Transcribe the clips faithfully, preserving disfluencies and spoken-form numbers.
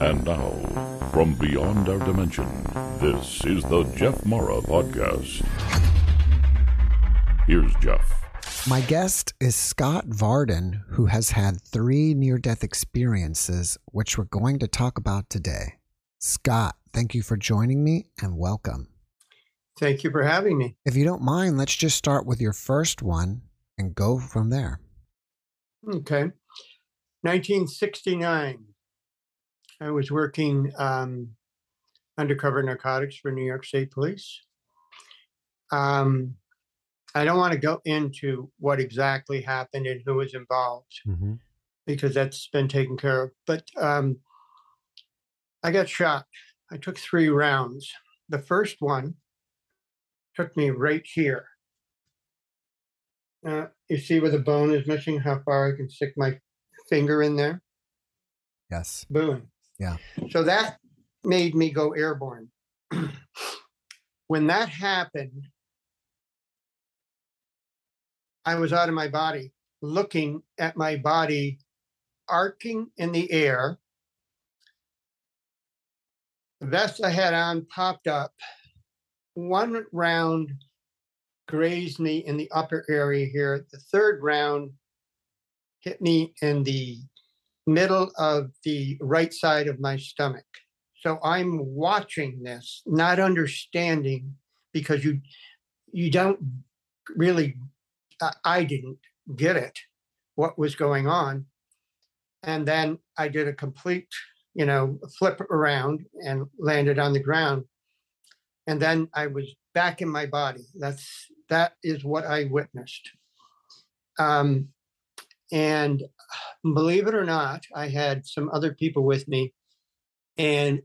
And now, from beyond our dimension, this is the Jeff Mara Podcast. Here's Jeff. My guest is Scott Varden, who has had three near-death experiences, which we're going to talk about today. Scott, thank you for joining me and welcome. Thank you for having me. If you don't mind, let's just start with your first one and go from there. Okay. nineteen sixty-nine. I was working um, undercover narcotics for New York State Police. Um, I don't want to go into what exactly happened and who was involved, mm-hmm. because that's been taken care of. But um, I got shot. I took three rounds. The first one took me right here. Uh, you see where the bone is missing, how far I can stick my finger in there? Yes. Boom. Yeah. So that made me go airborne. When that happened, I was out of my body, looking at my body arcing in the air. The vest I had on popped up. One round grazed me in the upper area here. The third round hit me in the middle of the right side of my stomach. So I'm watching this, not understanding, because you you don't really, uh, I didn't get it, what was going on. And then I did a complete, you know, flip around and landed on the ground. And then I was back in my body. That's, that is what I witnessed. Um, And believe it or not, I had some other people with me. And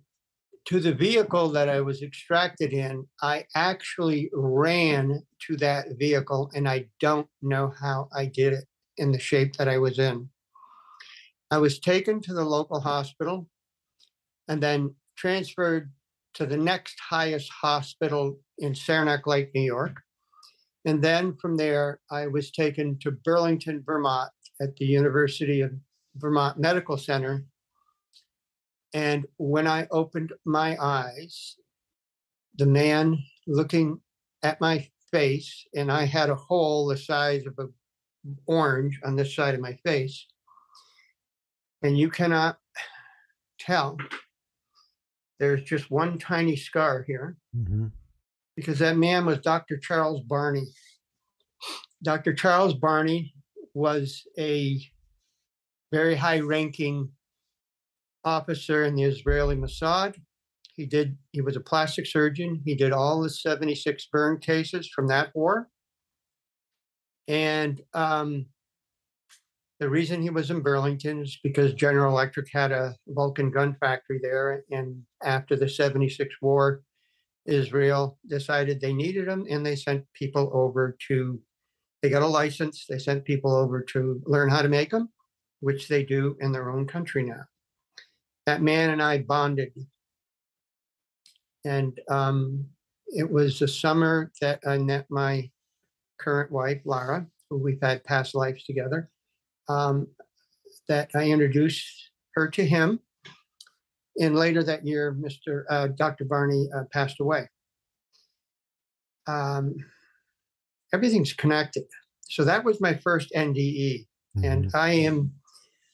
to the vehicle that I was extracted in, I actually ran to that vehicle. And I don't know how I did it in the shape that I was in. I was taken to the local hospital and then transferred to the next highest hospital in Saranac Lake, New York. And then from there, I was taken to Burlington, Vermont, at the University of Vermont Medical Center. And when I opened my eyes, the man looking at my face, and I had a hole the size of an orange on this side of my face, and you cannot tell, there's just one tiny scar here. Mm-hmm. Because that man was Doctor Charles Barney. Doctor Charles Barney was a very high-ranking officer in the Israeli Mossad. He did. He was a plastic surgeon. He did all the seventy-six burn cases from that war. And um, the reason he was in Burlington is because General Electric had a Vulcan gun factory there. And after the seventy-six war, Israel decided they needed them, and they sent people over to, they got a license, they sent people over to learn how to make them, which they do in their own country now. That man and I bonded. And um, it was the summer that I met my current wife, Lara, who we've had past lives together, um, that I introduced her to him. And later that year, Mister Uh, Doctor Barney uh, passed away. Um, everything's connected. So that was my first N D E. Mm-hmm. And I am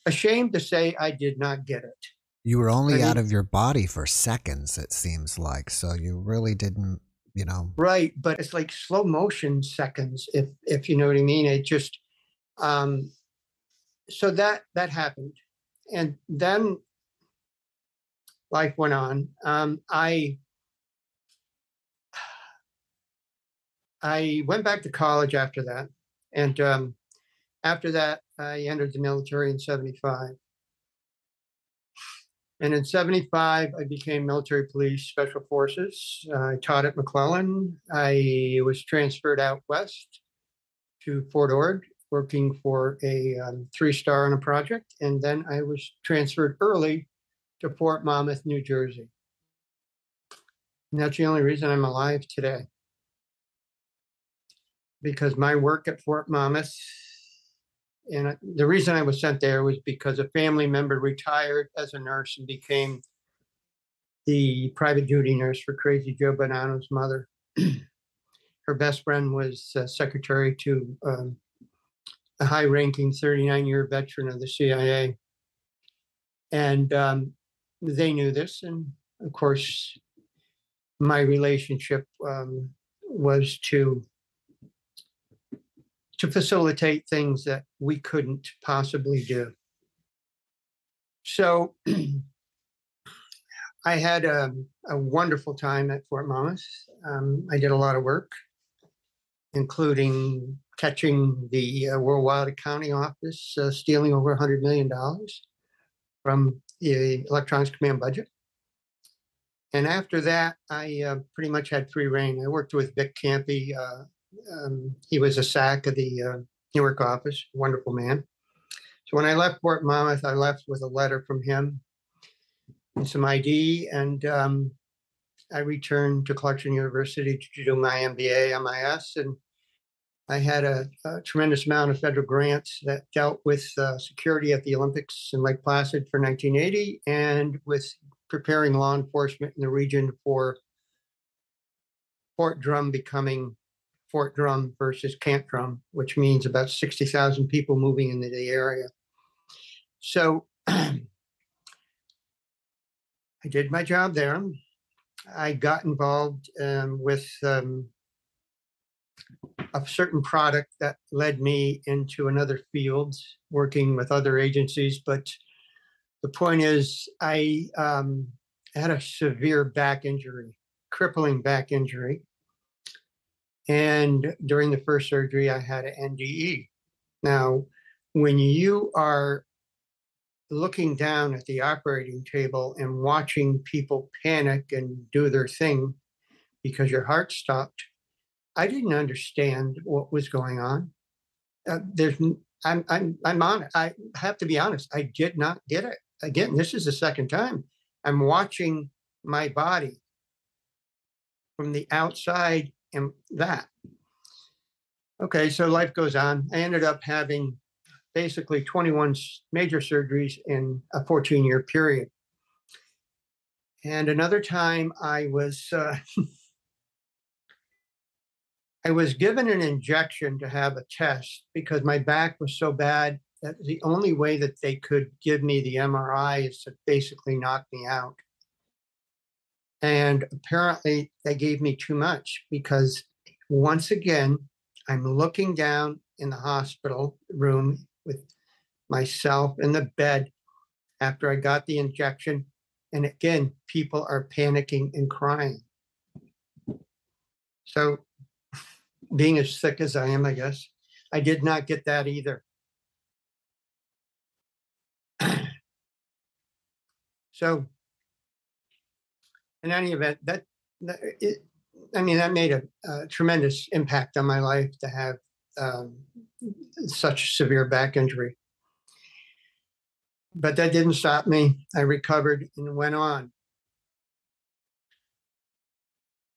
ashamed to say I did not get it. You were only I mean, out of your body for seconds, it seems like. So you really didn't, you know. Right. But it's like slow motion seconds, if if you know what I mean. It just, um, so that that happened. And then life went on. Um, I I went back to college after that. And um, after that, I entered the military in seventy-five. And in seventy-five, I became military police special forces. Uh, I taught at McClellan. I was transferred out west to Fort Ord, working for a um, three-star on a project. And then I was transferred early to Fort Monmouth, New Jersey. And that's the only reason I'm alive today, because my work at Fort Monmouth, and the reason I was sent there was because a family member retired as a nurse and became the private duty nurse for Crazy Joe Bonanno's mother. Her best friend was uh, secretary to um, a high-ranking thirty-nine-year veteran of the C I A. And um, they knew this. And of course, my relationship um, was to to facilitate things that we couldn't possibly do. So I had a, a wonderful time at Fort Monmouth. Um, I did a lot of work, including catching the uh, Worldwide Accounting Office, uh, stealing over one hundred million dollars from the Electronics Command budget. And after that, I uh, pretty much had free reign. I worked with Vic Campy. Uh, Um, he was a S A C of the uh, Newark office, wonderful man. So when I left Fort Monmouth, I left with a letter from him and some I D, and um, I returned to Clarkson University to do my M B A, M I S, and I had a, a tremendous amount of federal grants that dealt with uh, security at the Olympics in Lake Placid for nineteen eighty, and with preparing law enforcement in the region for Fort Drum becoming Fort Drum versus Camp Drum, which means about sixty thousand people moving into the area. So I did my job there. I got involved um, with um, a certain product that led me into another field, working with other agencies. But the point is, I um, had a severe back injury, crippling back injury. And during the first surgery, I had an N D E. Now, when you are looking down at the operating table and watching people panic and do their thing because your heart stopped, I didn't understand what was going on. Uh, there's, I'm, I'm, I'm on it. I have to be honest. I did not get it. Again, this is the second time. I'm watching my body from the outside. And that. Okay, so life goes on. I ended up having basically twenty-one major surgeries in a fourteen-year period. And another time I was uh, I was given an injection to have a test because my back was so bad that the only way that they could give me the M R I is to basically knock me out. And apparently they gave me too much because once again, I'm looking down in the hospital room with myself in the bed after I got the injection. And again, people are panicking and crying. So being as sick as I am, I guess, I did not get that either. So in any event, that, that it, I mean, that made a, a tremendous impact on my life to have um, such severe back injury. But that didn't stop me. I recovered and went on.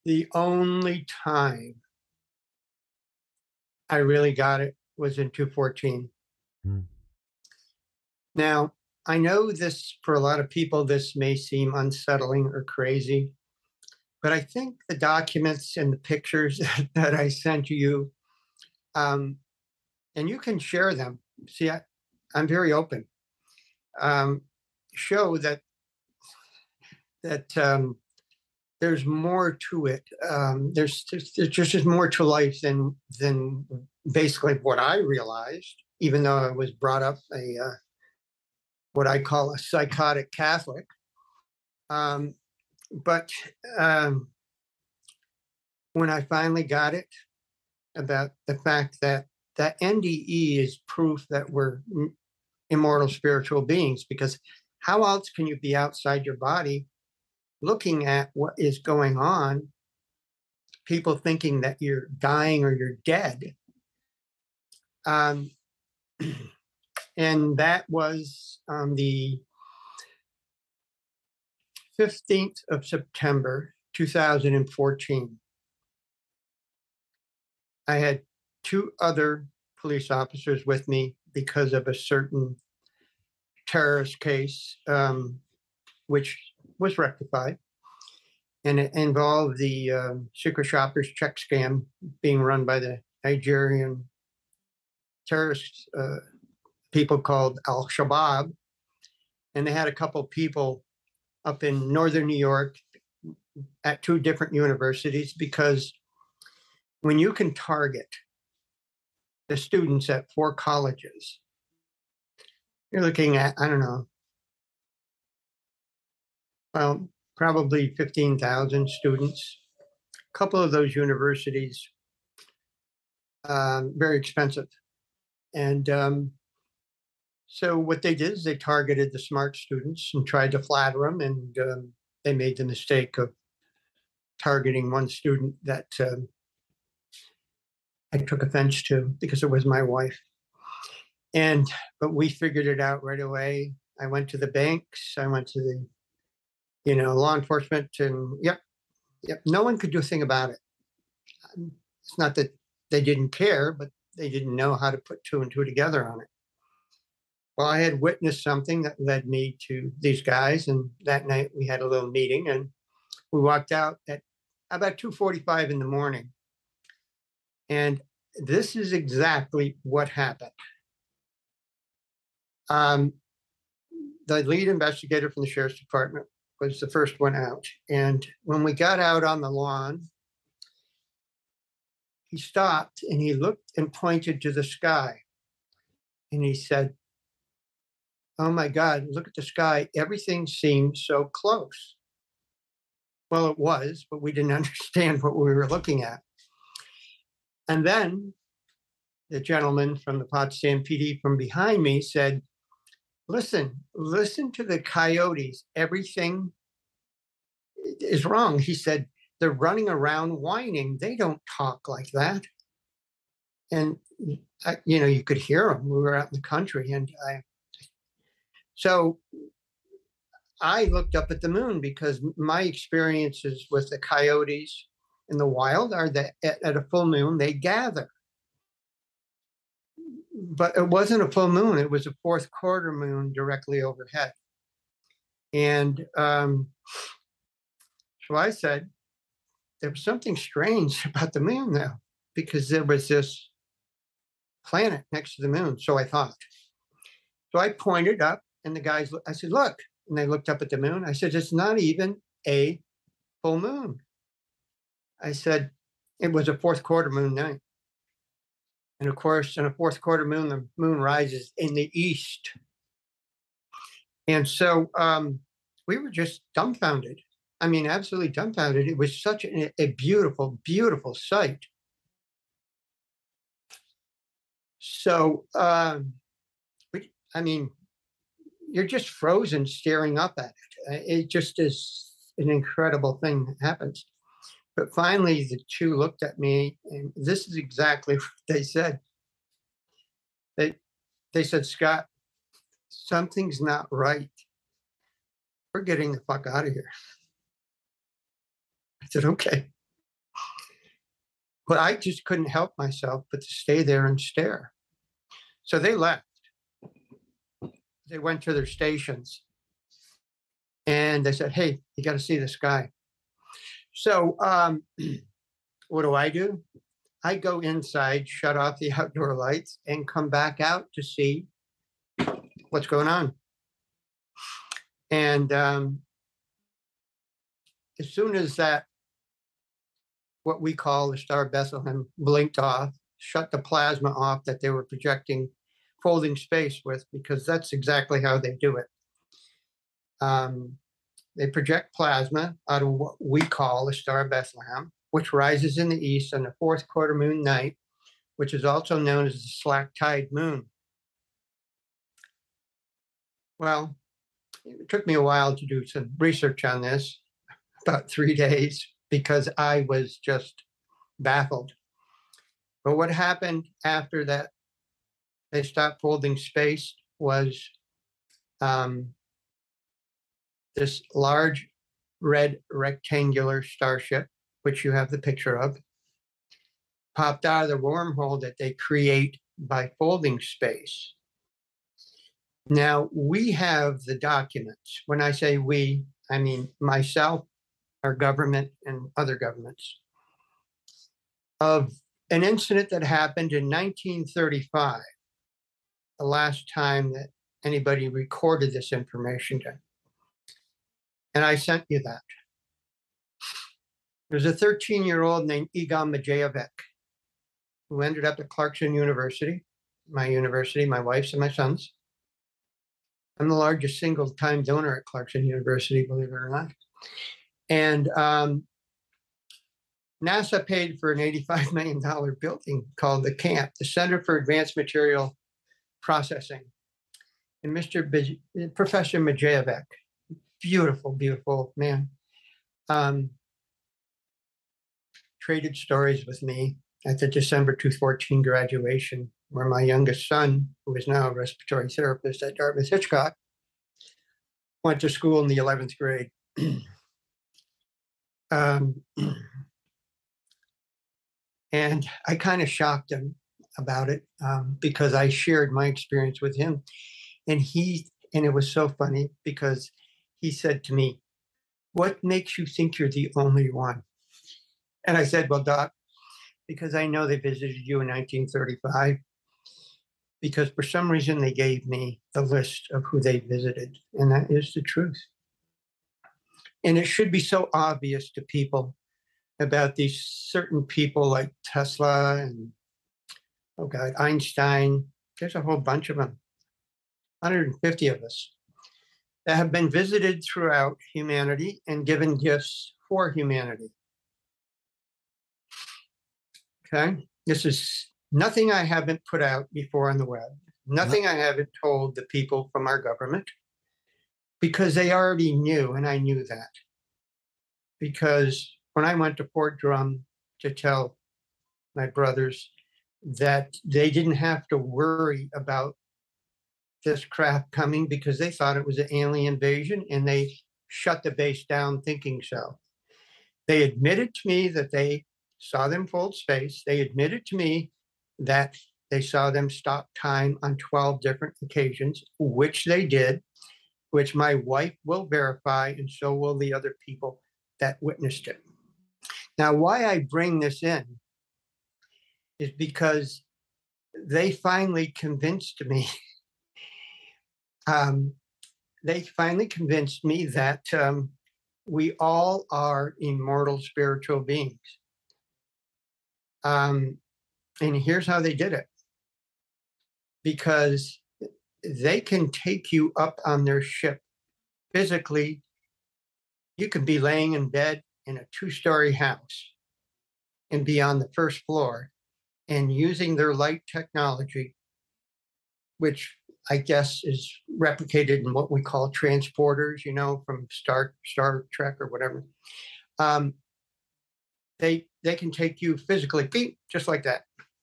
The only time I really got it was in two fourteen. Mm. Now, I know this, for a lot of people, this may seem unsettling or crazy, but I think the documents and the pictures that I sent to you, um, and you can share them, see, I, I'm very open, um, show that that um, there's more to it. Um, there's, there's, there's just more to life than, than basically what I realized, even though I was brought up a uh, what I call a psychotic Catholic. Um, but um, when I finally got it, about the fact that that N D E is proof that we're immortal spiritual beings, because how else can you be outside your body looking at what is going on? People thinking that you're dying or you're dead. Um, and that was on the fifteenth of September, two thousand fourteen. I had two other police officers with me because of a certain terrorist case, um, which was rectified. And it involved the uh, secret shoppers check scam being run by the Nigerian terrorist uh, people called Al-Shabaab. And they had a couple people up in northern New York at two different universities, because when you can target the students at four colleges, you're looking at, I don't know, well, probably fifteen thousand students. A couple of those universities, uh, very expensive. And um, so what they did is they targeted the smart students and tried to flatter them, and um, they made the mistake of targeting one student that um, I took offense to because it was my wife. And, but we figured it out right away. I went to the banks, I went to the you know, law enforcement, and yep, yep, no one could do a thing about it. It's not that they didn't care, but they didn't know how to put two and two together on it. Well, I had witnessed something that led me to these guys, and that night we had a little meeting, and we walked out at about two forty-five in the morning. And this is exactly what happened. Um, the lead investigator from the sheriff's department was the first one out. And when we got out on the lawn, he stopped and he looked and pointed to the sky. And he said, "Oh my God, look at the sky. Everything seems so close." Well, it was, but we didn't understand what we were looking at. And then the gentleman from the Potsdam P D from behind me said, Listen, listen to the coyotes. Everything is wrong. He said, they're running around whining. They don't talk like that. And, I, you know, you could hear them. We were out in the country. And I, so I looked up at the moon, because my experiences with the coyotes in the wild are that at, at a full moon, they gather. But it wasn't a full moon. It was a fourth quarter moon directly overhead. And um, so I said, there was something strange about the moon now, because there was this planet next to the moon. So I thought. So I pointed up, and the guys, I said, look. And they looked up at the moon. I said, it's not even a full moon. I said, it was a fourth quarter moon night. And of course, in a fourth quarter moon, the moon rises in the east. And so um, we were just dumbfounded. I mean, absolutely dumbfounded. It was such an, a beautiful, beautiful sight. So, um, we, I mean, you're just frozen staring up at it. It just is an incredible thing that happens. But finally, the two looked at me, and this is exactly what they said. They, they said, Scott, something's not right. We're getting the fuck out of here. I said, okay. But I just couldn't help myself but to stay there and stare. So they left. They went to their stations. And they said, hey, you got to see this guy. So um, what do I do? I go inside, shut off the outdoor lights, and come back out to see what's going on. And um, as soon as that, what we call the Star Bethlehem, blinked off, shut the plasma off that they were projecting folding space with, because that's exactly how they do it. Um, They project plasma out of what we call the Star of Bethlehem, which rises in the east on the fourth quarter moon night, which is also known as the slack tide moon. Well, it took me a while to do some research on this, about three days, because I was just baffled. But what happened after that, they stopped holding space, was um, this large red rectangular starship, which you have the picture of, popped out of the wormhole that they create by folding space. Now, we have the documents. When I say we, I mean myself, our government, and other governments, of an incident that happened in nineteen thirty-five, the last time that anybody recorded this information to. And I sent you that. There's a thirteen-year-old named Egon Majevic who ended up at Clarkson University, my university, my wife's and my son's. I'm the largest single-time donor at Clarkson University, believe it or not. And um, NASA paid for an eighty-five million dollars building called the CAMP, the Center for Advanced Material Processing. And Mister B- Professor Majevic, beautiful, beautiful man, um, traded stories with me at the December two fourteen graduation, where my youngest son, who is now a respiratory therapist at Dartmouth-Hitchcock, went to school in the eleventh grade. um, and I kind of shocked him about it um, because I shared my experience with him. And he, and it was so funny because he said to me, "What makes you think you're the only one?" And I said, "Well, Doc, because I know they visited you in nineteen thirty-five, because for some reason they gave me the list of who they visited." And that is the truth. And it should be so obvious to people about these certain people like Tesla and, oh God, Einstein. There's a whole bunch of them, one hundred fifty of us, that have been visited throughout humanity and given gifts for humanity. Okay. This is nothing I haven't put out before on the web, nothing no. I haven't told the people from our government, because they already knew, and I knew that. Because when I went to Fort Drum to tell my brothers that they didn't have to worry about this craft coming because they thought it was an alien invasion, and they shut the base down thinking so. They admitted to me that they saw them fold space. They admitted to me that they saw them stop time on twelve different occasions, which they did, which my wife will verify, and so will the other people that witnessed it. Now, why I bring this in is because they finally convinced me, um, they finally convinced me that um, we all are immortal spiritual beings. Um, and here's how they did it, because they can take you up on their ship physically. You can be laying in bed in a two-story house and be on the first floor, and using their light technology, which I guess is replicated in what we call transporters, you know, from Star, Star Trek or whatever. Um, They they can take you physically, just like that.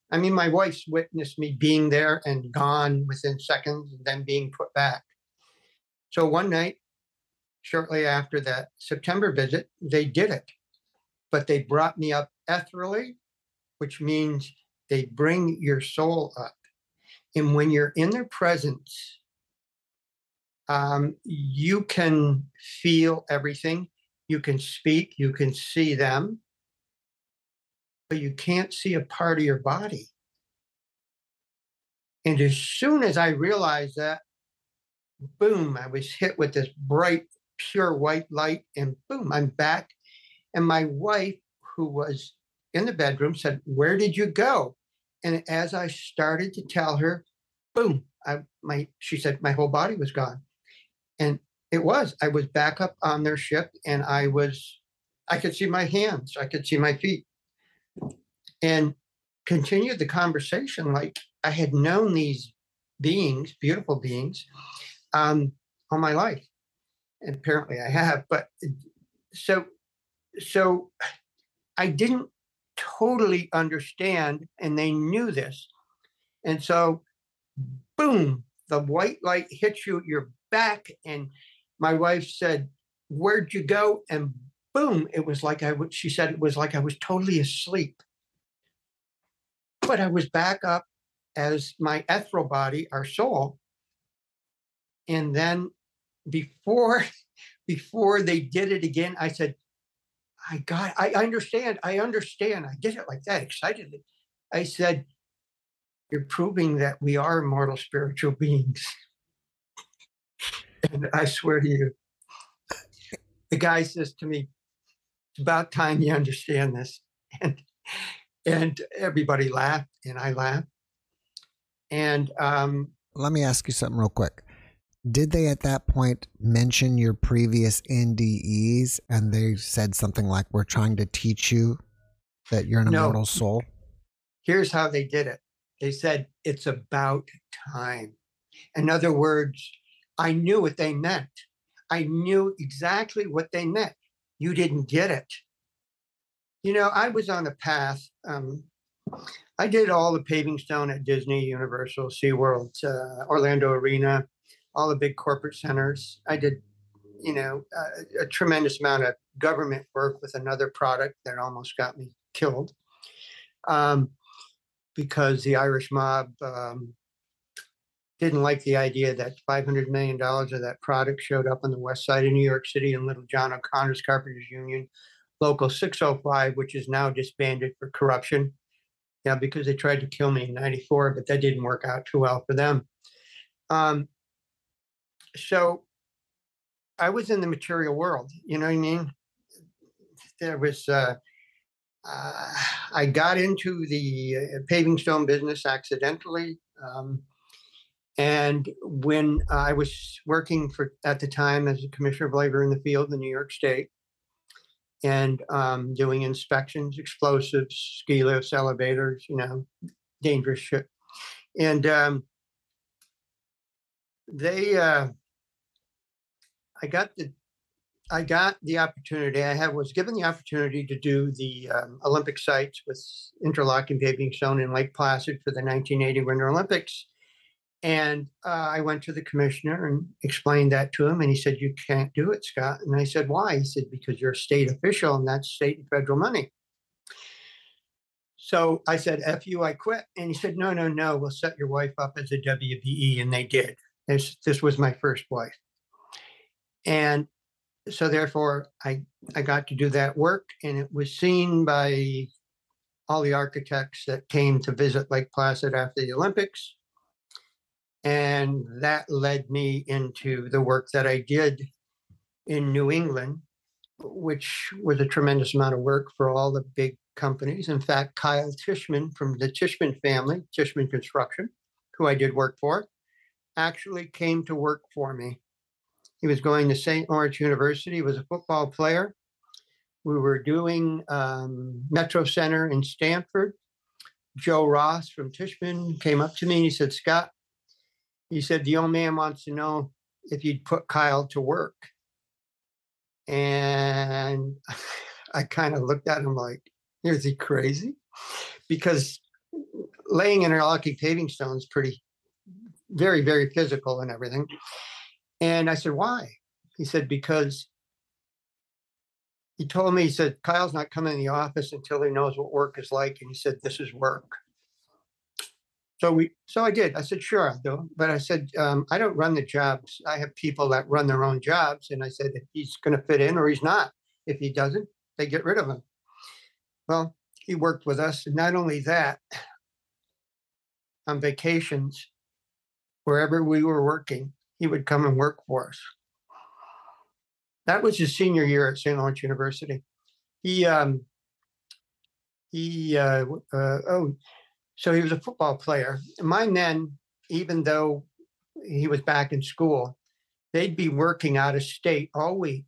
I mean, my wife's witnessed me being there and gone within seconds, and then being put back. So one night, shortly after that September visit, they did it. But they brought me up ethereally, which means they bring your soul up. And when you're in their presence, um, you can feel everything. You can speak. You can see them. But you can't see a part of your body. And as soon as I realized that, boom, I was hit with this bright, pure white light, and boom, I'm back. And my wife, who was in the bedroom, said, "Where did you go?" And as I started to tell her, boom, I, my, she said, my whole body was gone. And it was, I was back up on their ship, and I was, I could see my hands, I could see my feet. And continued the conversation like I had known these beings, beautiful beings, um, all my life. and apparently I have, but so, so I didn't totally understand, and they knew this. And so, boom, the white light hits you at your back. And my wife said, "Where'd you go?" And boom, it was like I would, she said, it was like I was totally asleep. But I was back up as my ethereal body, our soul. And then before, before they did it again, I said, I got, I understand, I understand. I did it like that, excitedly. I said, "You're proving that we are mortal spiritual beings." And I swear to you, the guy says to me, "It's about time you understand this." And and everybody laughed, and I laughed. And um, let me ask you something real quick. Did they at that point mention your previous N D Es, and they said something like, "We're trying to teach you that you're an immortal no. soul"? Here's how they did it. They said, "It's about time." In other words, I knew what they meant. I knew exactly what they meant. You didn't get it. You know, I was on the path. Um, I did all the paving stone at Disney, Universal, SeaWorld, uh, Orlando Arena, all the big corporate centers. I did, you know, a, a tremendous amount of government work with another product that almost got me killed. Um, because the Irish mob um, didn't like the idea that five hundred million dollars of that product showed up on the west side of New York City in Little John O'Connor's Carpenters Union, local six oh five, which is now disbanded for corruption. Yeah, because they tried to kill me in ninety-four, but that didn't work out too well for them. Um, so I was in the material world, you know what I mean? There was... Uh, Uh, I got into the uh, paving stone business accidentally. Um, and when uh, I was working for, at the time, as a commissioner of labor in the field in New York State, and um, doing inspections, explosives, ski lifts, elevators, you know, dangerous shit. And um, they, uh, I got the I got the opportunity, I have, was given the opportunity to do the um, Olympic sites with interlocking paving stone in Lake Placid for the nineteen eighty Winter Olympics. And uh, I went to the commissioner and explained that to him. And he said, "You can't do it, Scott." And I said, "Why?" He said, "Because you're a state official, and that's state and federal money." So I said, "F you, I quit." And he said, no, no, no, "We'll set your wife up as a W B E. And they did. This, this was my first wife. And so therefore, I, I got to do that work, and it was seen by all the architects that came to visit Lake Placid after the Olympics. And that led me into the work that I did in New England, which was a tremendous amount of work for all the big companies. In fact, Kyle Tishman from the Tishman family, Tishman Construction, who I did work for, actually came to work for me. He was going to Saint Lawrence University. He was a football player. We were doing um, Metro Center in Stamford. Joe Ross from Tishman came up to me and he said, "Scott," he said, "the old man wants to know if you'd put Kyle to work." And I kind of looked at him like, is he crazy? Because laying interlocking paving stones is pretty, very, very physical and everything. And I said, "Why?" He said, "Because," he told me, he said, "Kyle's not coming in the office until he knows what work is like." And he said, "This is work." So we, so I did. I said, "Sure, I'll do it." But I said, um, "I don't run the jobs. I have people that run their own jobs." And I said, "If he's going to fit in or he's not. If he doesn't, they get rid of him." Well, he worked with us. And not only that, on vacations, wherever we were working, he would come and work for us. That was his senior year at Saint Lawrence University. He, um, he, uh, uh, oh, so he was a football player. My men, even though he was back in school, they'd be working out of state all week.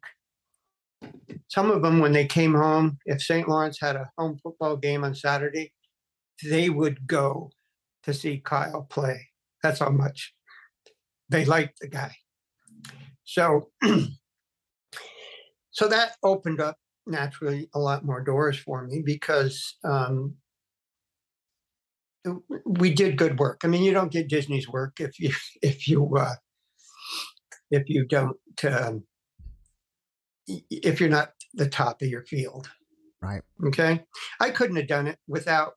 Some of them, when they came home, if Saint Lawrence had a home football game on Saturday, they would go to see Kyle play. That's how much they liked the guy. So So that opened up naturally a lot more doors for me because um, we did good work. I mean, you don't get Disney's work if you if you uh, if you don't um, if you're not the top of your field. Right. Okay. I couldn't have done it without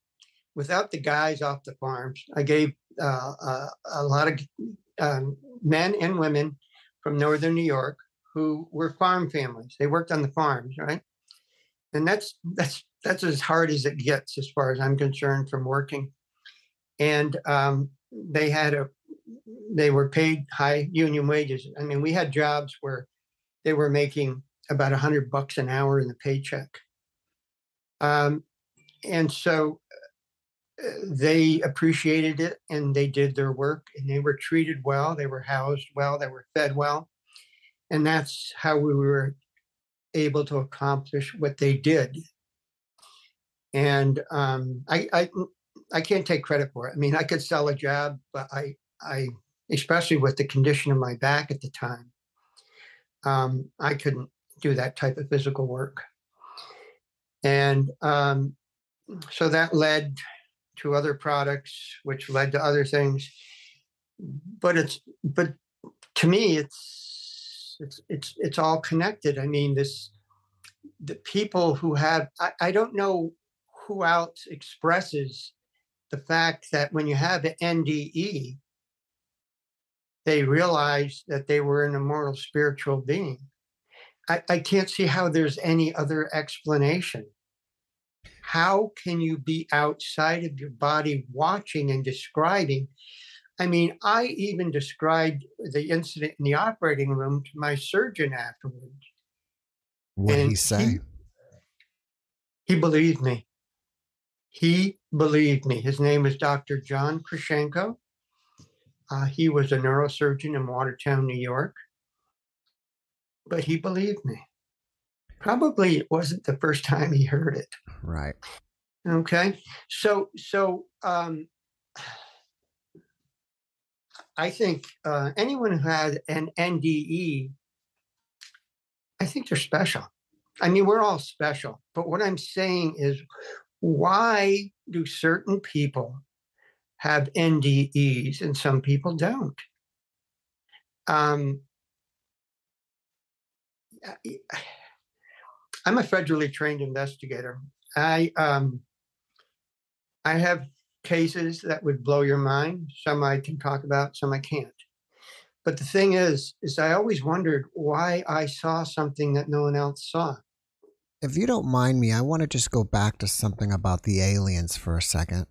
without the guys off the farms. I gave uh, uh, a lot of um, men and women from northern New York who were farm families. They worked on the farms, right? And that's that's that's as hard as it gets, as far as I'm concerned, from working. And um, they had a they were paid high union wages. I mean, we had jobs where they were making about a hundred bucks an hour in the paycheck. Um, and so uh, they appreciated it, and they did their work, and they were treated well, they were housed well, they were fed well. And that's how we were able to accomplish what they did. And um, I, I, I can't take credit for it. I mean, I could sell a job, but I, I, especially with the condition of my back at the time, um, I couldn't do that type of physical work. And um, so that led to other products, which led to other things. But it's, but to me, it's it's it's it's all connected. I mean, this the people who have I, I don't know who else expresses the fact that when you have an N D E, they realize that they were an immortal spiritual being. I, I can't see how there's any other explanation. How can you be outside of your body watching and describing? I mean, I even described the incident in the operating room to my surgeon afterwards. What did he say? He, he believed me. He believed me. His name is Doctor John Kruschenko. Uh, he was a neurosurgeon in Watertown, New York. But he believed me. Probably it wasn't the first time he heard it. Right. Okay. So, so um, I think uh, anyone who had an N D E, I think they're special. I mean, we're all special. But what I'm saying is, why do certain people have N D Es and some people don't? Um. I'm a federally trained investigator. I um, I have cases that would blow your mind. Some I can talk about, some I can't. But the thing is, is I always wondered why I saw something that no one else saw. If you don't mind me, I want to just go back to something about the aliens for a second.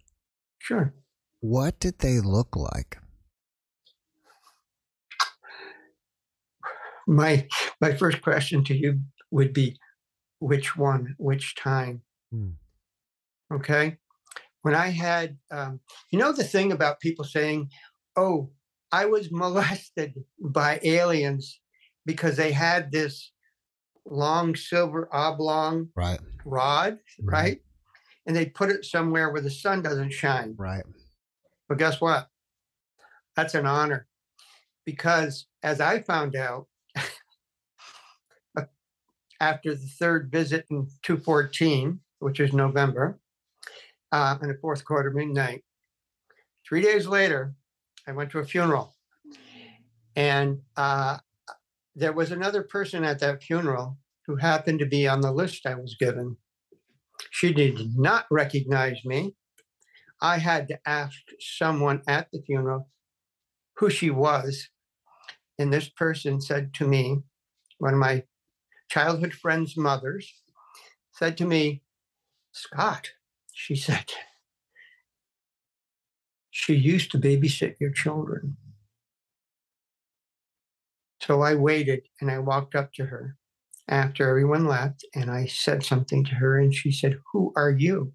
Sure. What did they look like? My my first question to you would be, which one, which time? Hmm. Okay. When I had, um, you know, the thing about people saying, oh, I was molested by aliens because they had this long silver oblong right. rod, right. right? And they put it somewhere where the sun doesn't shine. Right. But guess what? That's an honor. Because as I found out, after the third visit in two fourteen, which is November, uh, in the fourth quarter midnight. Three days later, I went to a funeral. And uh, there was another person at that funeral who happened to be on the list I was given. She did not recognize me. I had to ask someone at the funeral who she was. And this person said to me, one of my childhood friends' mothers, said to me, Scott, she said, she used to babysit your children. So I waited and I walked up to her after everyone left and I said something to her and she said, who are you?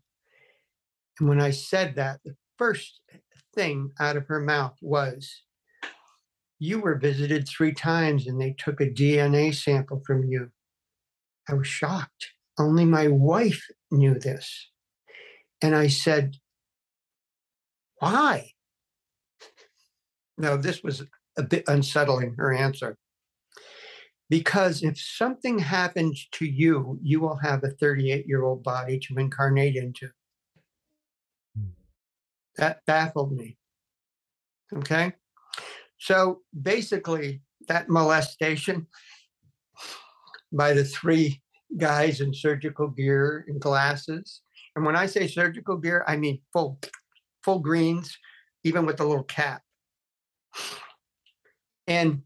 And when I said that, the first thing out of her mouth was, you were visited three times and they took a D N A sample from you. I was shocked. Only my wife knew this. And I said, why? Now, this was a bit unsettling, her answer. Because if something happens to you, you will have a thirty-eight-year-old body to incarnate into. Hmm. That baffled me. Okay? So basically, that molestation by the three guys in surgical gear and glasses. And when I say surgical gear, I mean full, full greens, even with the little cap. And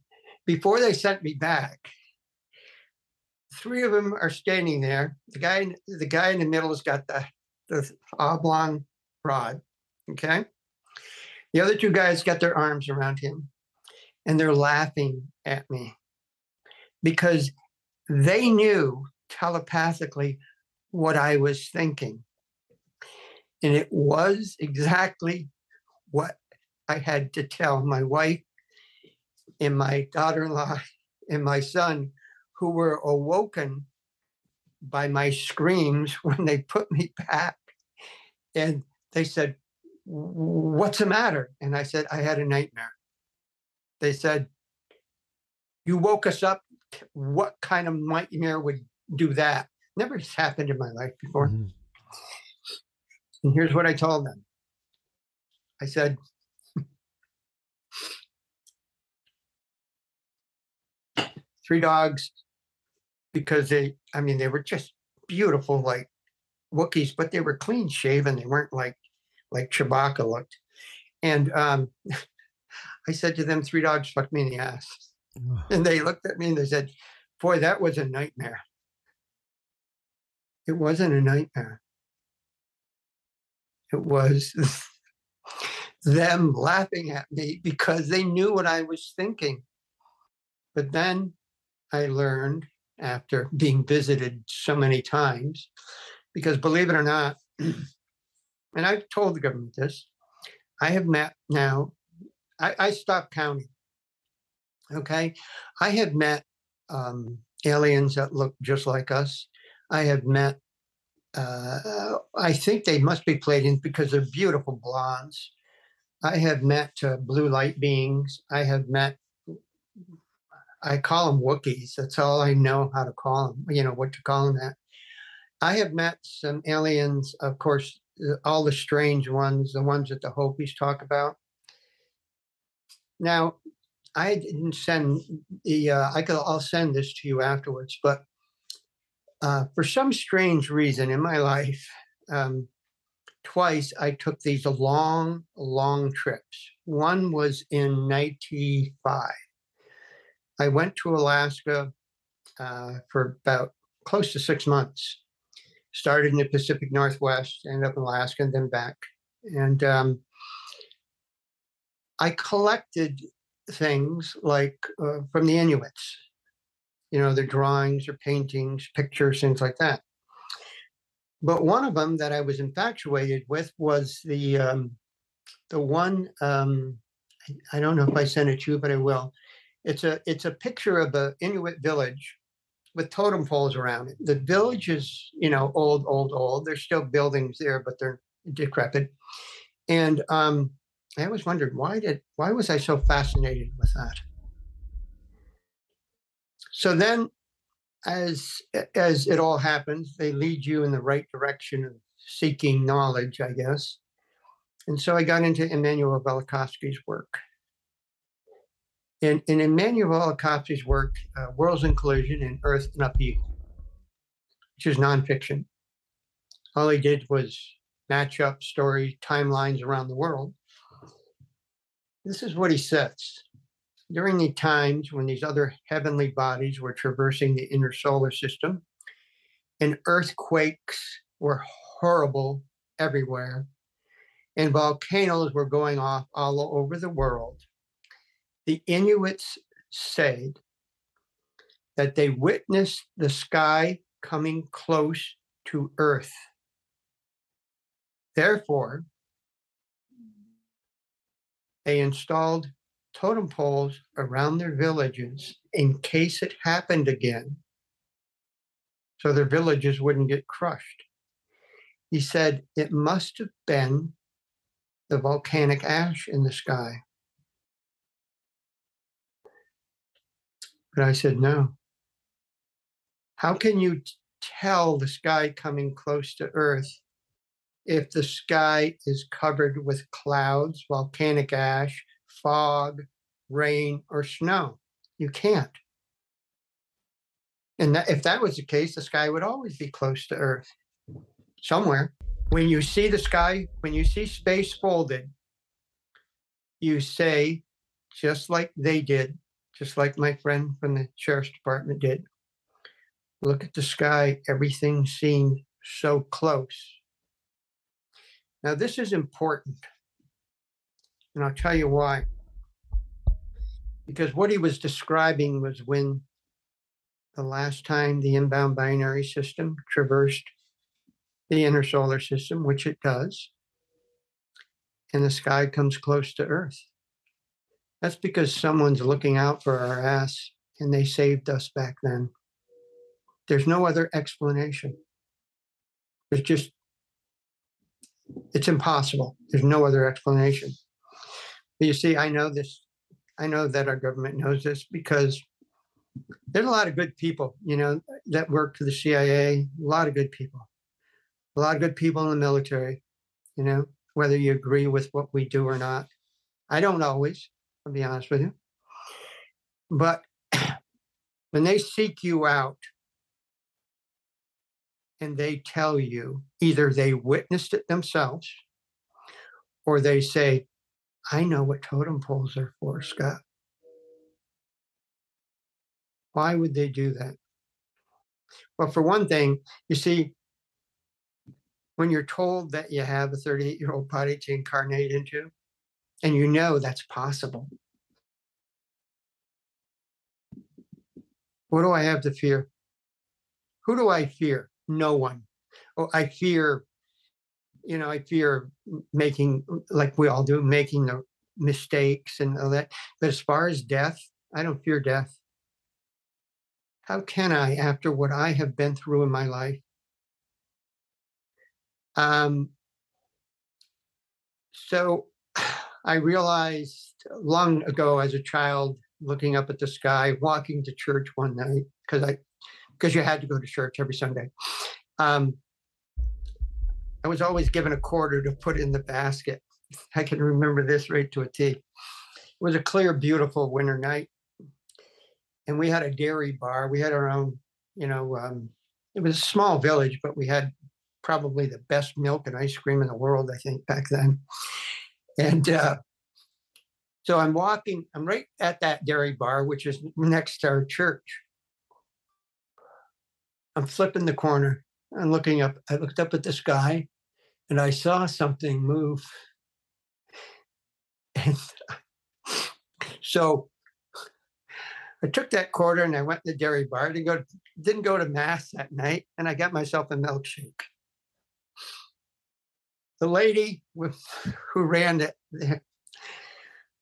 before they sent me back, three of them are standing there. The guy, the guy in the middle has got the, the oblong rod, okay? The other two guys got their arms around him, and they're laughing at me because they knew telepathically what I was thinking. And it was exactly what I had to tell my wife and my daughter-in-law and my son, who were awoken by my screams when they put me back. And they said, "What's the matter?" And I said, "I had a nightmare." They said, "You woke us up. What kind of nightmare would do that?" Never has happened in my life before. Mm-hmm. And here's what I told them. I said, three dogs, because they, I mean, they were just beautiful, like Wookiees, but they were clean shaven. They weren't like, like Chewbacca looked. And um, I said to them, three dogs fucked me in the ass. Oh. And they looked at me and they said, "Boy, that was a nightmare." It wasn't a nightmare. It was them laughing at me because they knew what I was thinking. But then I learned, after being visited so many times, because believe it or not, and I've told the government this, I have met now, I, I stopped counting, okay? I have met um, aliens that look just like us. I have met, uh, I think they must be Pleiadians because they're beautiful blondes. I have met uh, blue light beings. I have met, I call them Wookiees. That's all I know how to call them, you know, what to call them that. I have met some aliens, of course, all the strange ones, the ones that the Hopis talk about. Now, I didn't send the, uh, I could, I'll send this to you afterwards, but Uh, for some strange reason in my life, um, twice I took these long, long trips. One was in ninety-five. I went to Alaska uh, for about close to six months. Started in the Pacific Northwest, ended up in Alaska, and then back. And um, I collected things like uh, from the Inuits. You know, their drawings or paintings, pictures, things like that. But one of them that I was infatuated with was the um, the one. Um, I don't know if I sent it to you, but I will. It's a it's a picture of an Inuit village with totem poles around it. The village is, you know, old, old, old. There's still buildings there, but they're decrepit. And um, I always wondered why did why was I so fascinated with that? So then, as as it all happens, they lead you in the right direction of seeking knowledge, I guess. And so I got into Emanuel Velikovsky's work. And in Emanuel Velikovsky's work, uh, Worlds in Collision and Earth in Upheaval, which is nonfiction. All he did was match up story timelines around the world. This is what he says. During the times when these other heavenly bodies were traversing the inner solar system and earthquakes were horrible everywhere and volcanoes were going off all over the world, the Inuits said that they witnessed the sky coming close to Earth. Therefore, they installed totem poles around their villages in case it happened again, so their villages wouldn't get crushed. He said it must have been the volcanic ash in the sky. But I said, no, How can you tell the sky coming close to Earth if the sky is covered with clouds, volcanic ash, fog, rain, or snow? You can't. And that, if that was the case, the sky would always be close to Earth somewhere. When you see the sky, when you see space folded, you say, just like they did, just like my friend from the sheriff's department did, look at the sky, everything seemed so close. Now, this is important, and I'll tell you why. Because what he was describing was when the last time the inbound binary system traversed the inner solar system, which it does, and the sky comes close to Earth. That's because someone's looking out for our ass, and they saved us back then. There's no other explanation. It's just, it's impossible. There's no other explanation. But you see, I know this. I know that our government knows this because there's a lot of good people, you know, that work for the C I A, a lot of good people, a lot of good people in the military, you know, whether you agree with what we do or not. I don't always, I'll be honest with you. But when they seek you out and they tell you, either they witnessed it themselves or they say, I know what totem poles are for, Scott. Why would they do that? Well, for one thing, you see, when you're told that you have a thirty-eight-year-old body to incarnate into, and you know that's possible, what do I have to fear? Who do I fear? No one. Oh, I fear, you know, I fear making, like we all do, making the mistakes and all that. But as far as death, I don't fear death. How can I, after what I have been through in my life? Um, so I realized long ago as a child, looking up at the sky, walking to church one night, because I, because you had to go to church every Sunday. Um, I was always given a quarter to put in the basket. I can remember this right to a T. It was a clear, beautiful winter night. And we had a dairy bar. We had our own, you know, um, it was a small village, but we had probably the best milk and ice cream in the world, I think, back then. And uh, so I'm walking, I'm right at that dairy bar, which is next to our church. I'm flipping the corner and looking up. I looked up at the sky and I saw something move. And so I took that quarter and I went to the dairy bar. I didn't go, didn't go to mass that night, and I got myself a milkshake. The lady with, who ran it,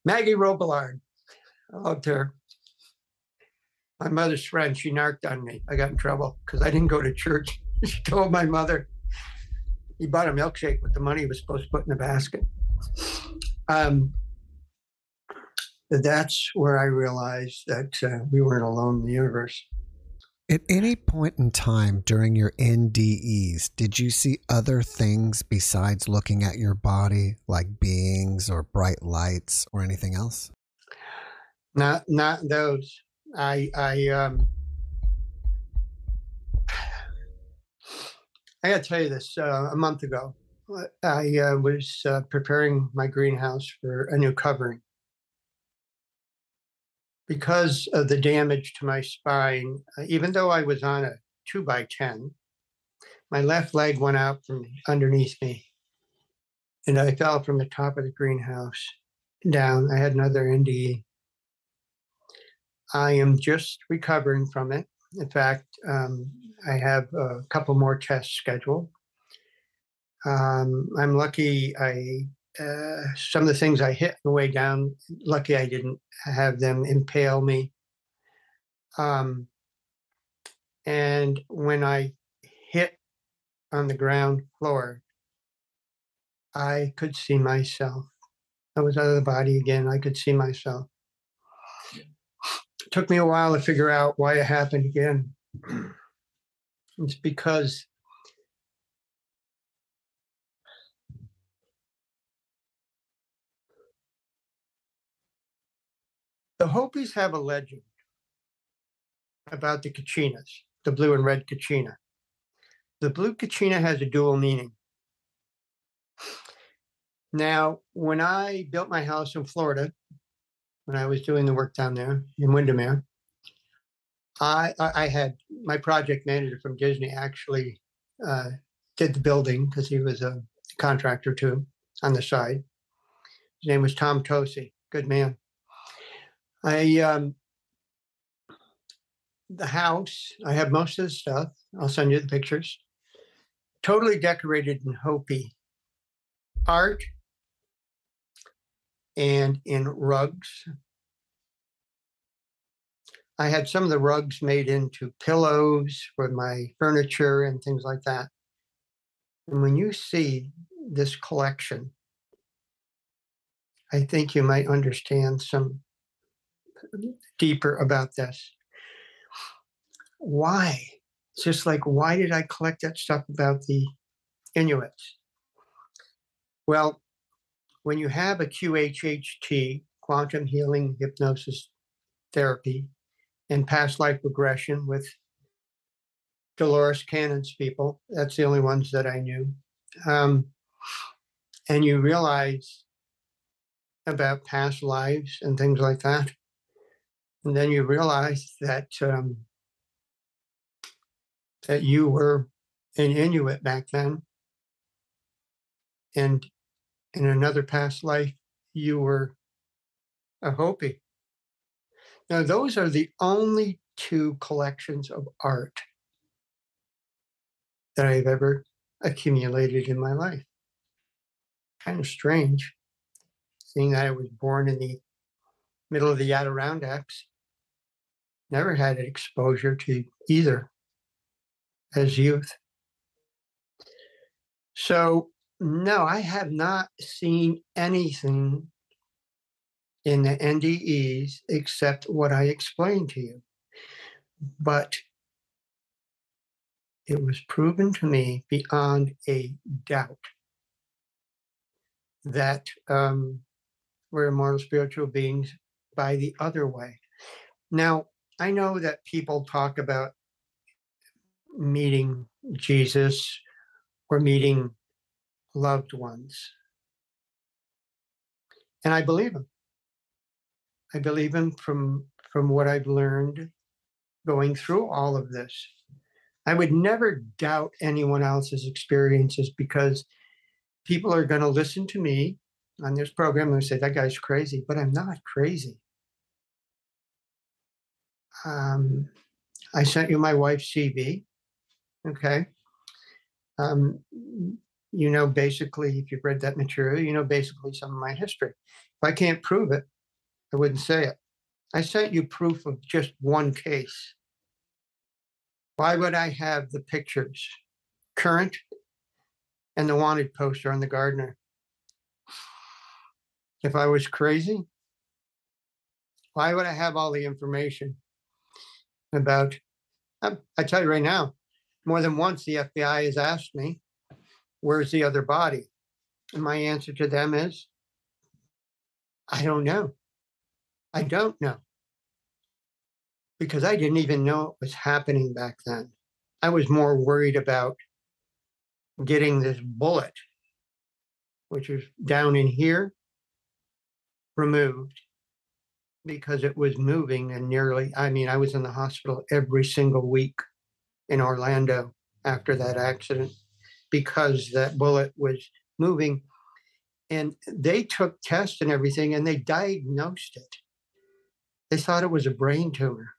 Maggie Robillard, I loved her. My mother's friend, she narked on me. I got in trouble because I didn't go to church. She told my mother he bought a milkshake with the money he was supposed to put in the basket. Um, That's where I realized that uh, we weren't alone in the universe. At any point in time during your N D Es, did you see other things besides looking at your body, like beings or bright lights or anything else? Not, not those. I, I, um, I got to tell you this. Uh, a month ago, I uh, was uh, preparing my greenhouse for a new covering. Because of the damage to my spine, even though I was on a two by ten, my left leg went out from underneath me, and I fell from the top of the greenhouse down. I had another N D E. I am just recovering from it. In fact, um, I have a couple more tests scheduled. Um, I'm lucky I... Uh, some of the things I hit on the way down, lucky I didn't have them impale me. Um, and when I hit on the ground floor, I could see myself. I was out of the body again. I could see myself. It took me a while to figure out why it happened again. questions because the Hopis have a legend about the Kachinas, the blue and red Kachina. The blue Kachina has a dual meaning. Now, when I built my house in Florida, when I was doing the work down there in Windermere, I, I had my project manager from Disney actually uh, did the building because he was a contractor too on the side. His name was Tom Tosi, good man. I um, the house, I have most of the stuff. I'll send you the pictures. Totally decorated in Hopi art and in rugs. I had some of the rugs made into pillows for my furniture and things like that. And when you see this collection, I think you might understand some deeper about this. Why? It's just like, why did I collect that stuff about the Inuits? Well, when you have a Q H H T, quantum healing hypnosis therapy, and past life regression with Dolores Cannon's people, that's the only ones that I knew. Um, and you realize about past lives and things like that. And then you realize that um, that you were an Inuit back then, and in another past life, you were a Hopi. Now, those are the only two collections of art that I've ever accumulated in my life. Kind of strange, seeing that I was born in the middle of the Adirondacks. Never had an exposure to either as youth. So no, I have not seen anything in the N D Es except what I explained to you. But it was proven to me beyond a doubt that um, we're immortal spiritual beings by the other way. Now, I know that people talk about meeting Jesus or meeting loved ones. And I believe them. I believe him from, from what I've learned going through all of this. I would never doubt anyone else's experiences because people are going to listen to me on this program and say, that guy's crazy, but I'm not crazy. Um, I sent you my wife's C V, okay? Um, you know, basically, if you've read that material, you know basically some of my history. If I can't prove it, I wouldn't say it. I sent you proof of just one case. Why would I have the pictures, current, and the wanted poster on the gardener? If I was crazy, why would I have all the information about, I, I tell you right now, more than once the F B I has asked me, where's the other body? And my answer to them is, I don't know. I don't know, because I didn't even know it was happening back then. I was more worried about getting this bullet, which is down in here, removed because it was moving and nearly, I mean, I was in the hospital every single week in Orlando after that accident because that bullet was moving. And they took tests and everything and they diagnosed it. They thought it was a brain tumor.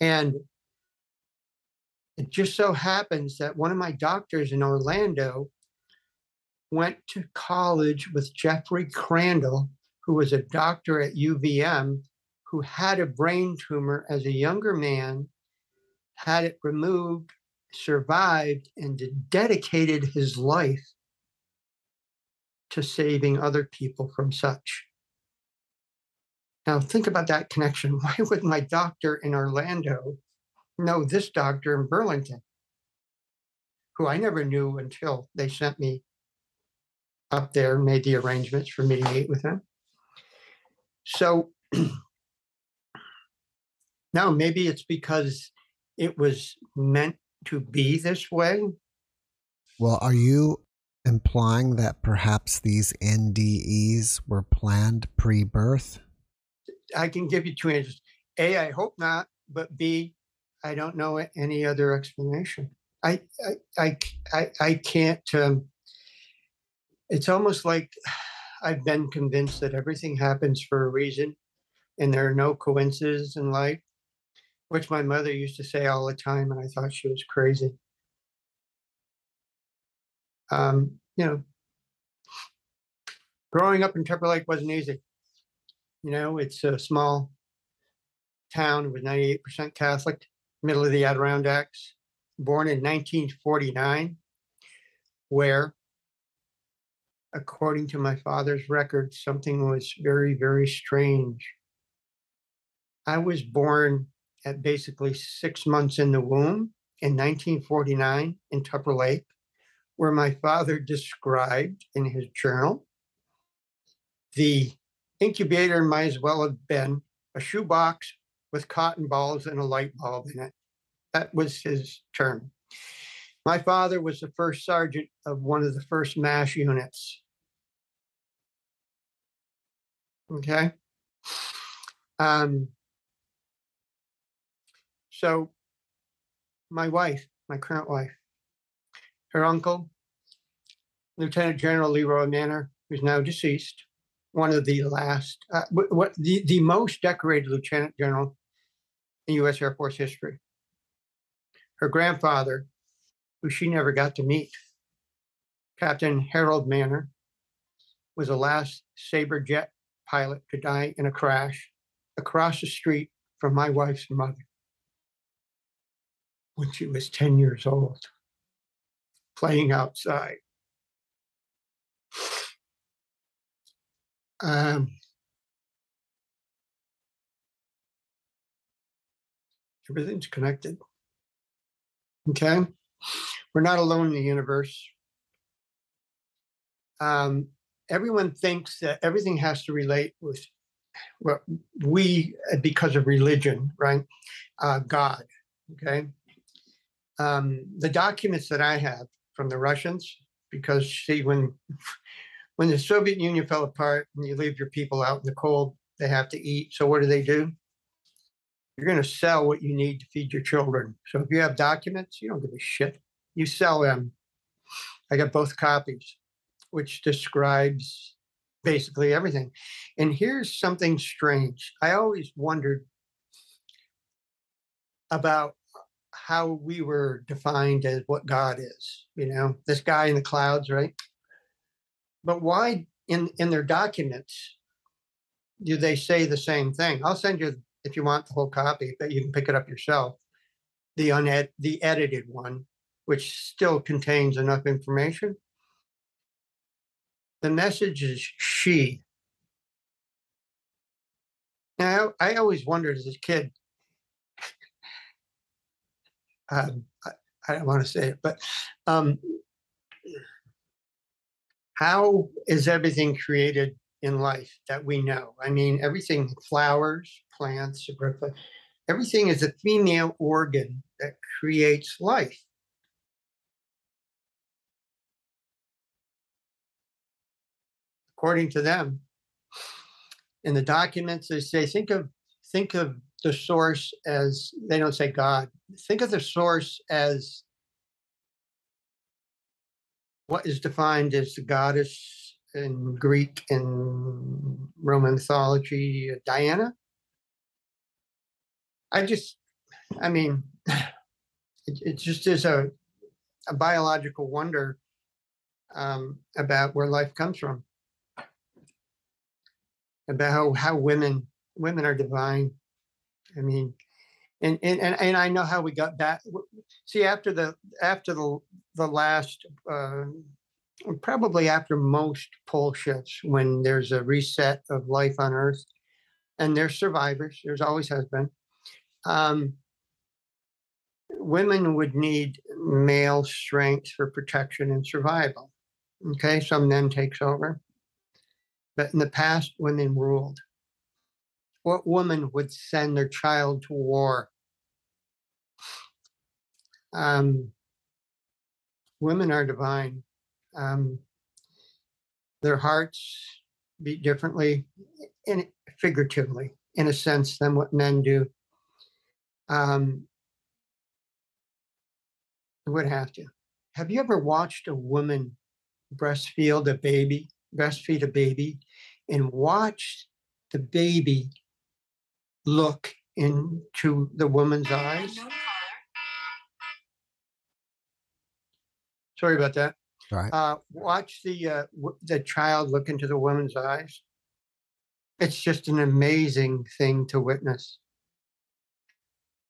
And it just so happens that one of my doctors in Orlando went to college with Jeffrey Crandall, who was a doctor at U V M, who had a brain tumor as a younger man, had it removed, survived, and dedicated his life to saving other people from such. Now, think about that connection. Why would my doctor in Orlando know this doctor in Burlington? who I never knew until they sent me up there and made the arrangements for me to meet with him. So now maybe it's because it was meant to be this way. Well, are you implying that perhaps these N D Es were planned pre-birth? I can give you two answers. A, I hope not, but B, I don't know any other explanation. I I I I can't. Um, it's almost like I've been convinced that everything happens for a reason, and there are no coincidences in life, which my mother used to say all the time, and I thought she was crazy. Um, you know, growing up in Tupper Lake wasn't easy. You know, it's a small town with ninety-eight percent Catholic, middle of the Adirondacks, born in nineteen forty-nine, where, according to my father's record, something was very, very strange. I was born at basically six months in the womb in nineteen forty-nine in Tupper Lake, where my father described in his journal, the incubator might as well have been a shoebox with cotton balls and a light bulb in it. That was his term. My father was the first sergeant of one of the first MASH units. Okay. Um, so my wife, my current wife, her uncle, Lieutenant General Leroy Manor, who's now deceased, one of the last, uh, what the, the most decorated lieutenant general in U S Air Force history. Her grandfather, who she never got to meet, Captain Harold Manor, was the last Sabre jet pilot to die in a crash across the street from my wife's mother when she was ten years old, playing outside. Um, everything's connected. Okay. We're not alone in the universe. Um, everyone thinks that everything has to relate with what we, because of religion, right? Uh, God. Okay. Um, the documents that I have from the Russians, because see, when When the Soviet Union fell apart and you leave your people out in the cold, they have to eat. So what do they do? You're going to sell what you need to feed your children. So if you have documents, you don't give a shit. You sell them. I got both copies, which describes basically everything. And here's something strange. I always wondered about how we were defined as what God is. You know, this guy in the clouds, right? But why in, in their documents do they say the same thing? I'll send you, if you want, the whole copy, but you can pick it up yourself, the uned, the edited one, which still contains enough information. The message is she. Now, I always wondered as a kid, um, I, I don't want to say it, but... Um, how is everything created in life that we know? I mean, everything, flowers, plants, everything is a female organ that creates life. According to them, in the documents, they say, think of, think of the source as, they don't say God, think of the source as what is defined as the goddess in Greek and Roman mythology, Diana. I just, I mean, it, it just is a, a biological wonder um, about where life comes from, about how, how women women are divine. I mean, and and and I know how we got back. See, after the after the. the last, uh, probably after most pole shifts, when there's a reset of life on Earth, and there's survivors, there's always has been, um, women would need male strength for protection and survival. Okay, some men takes over. But in the past, women ruled. What woman would send their child to war? Um, women are divine. Um, their hearts beat differently, in, figuratively, in a sense, than what men do. Um, I would have to. Have you ever watched a woman breastfeed a baby, breastfeed a baby, and watched the baby look into the woman's eyes? Sorry about that. All right. Uh, watch the uh, w- the child look into the woman's eyes. It's just an amazing thing to witness.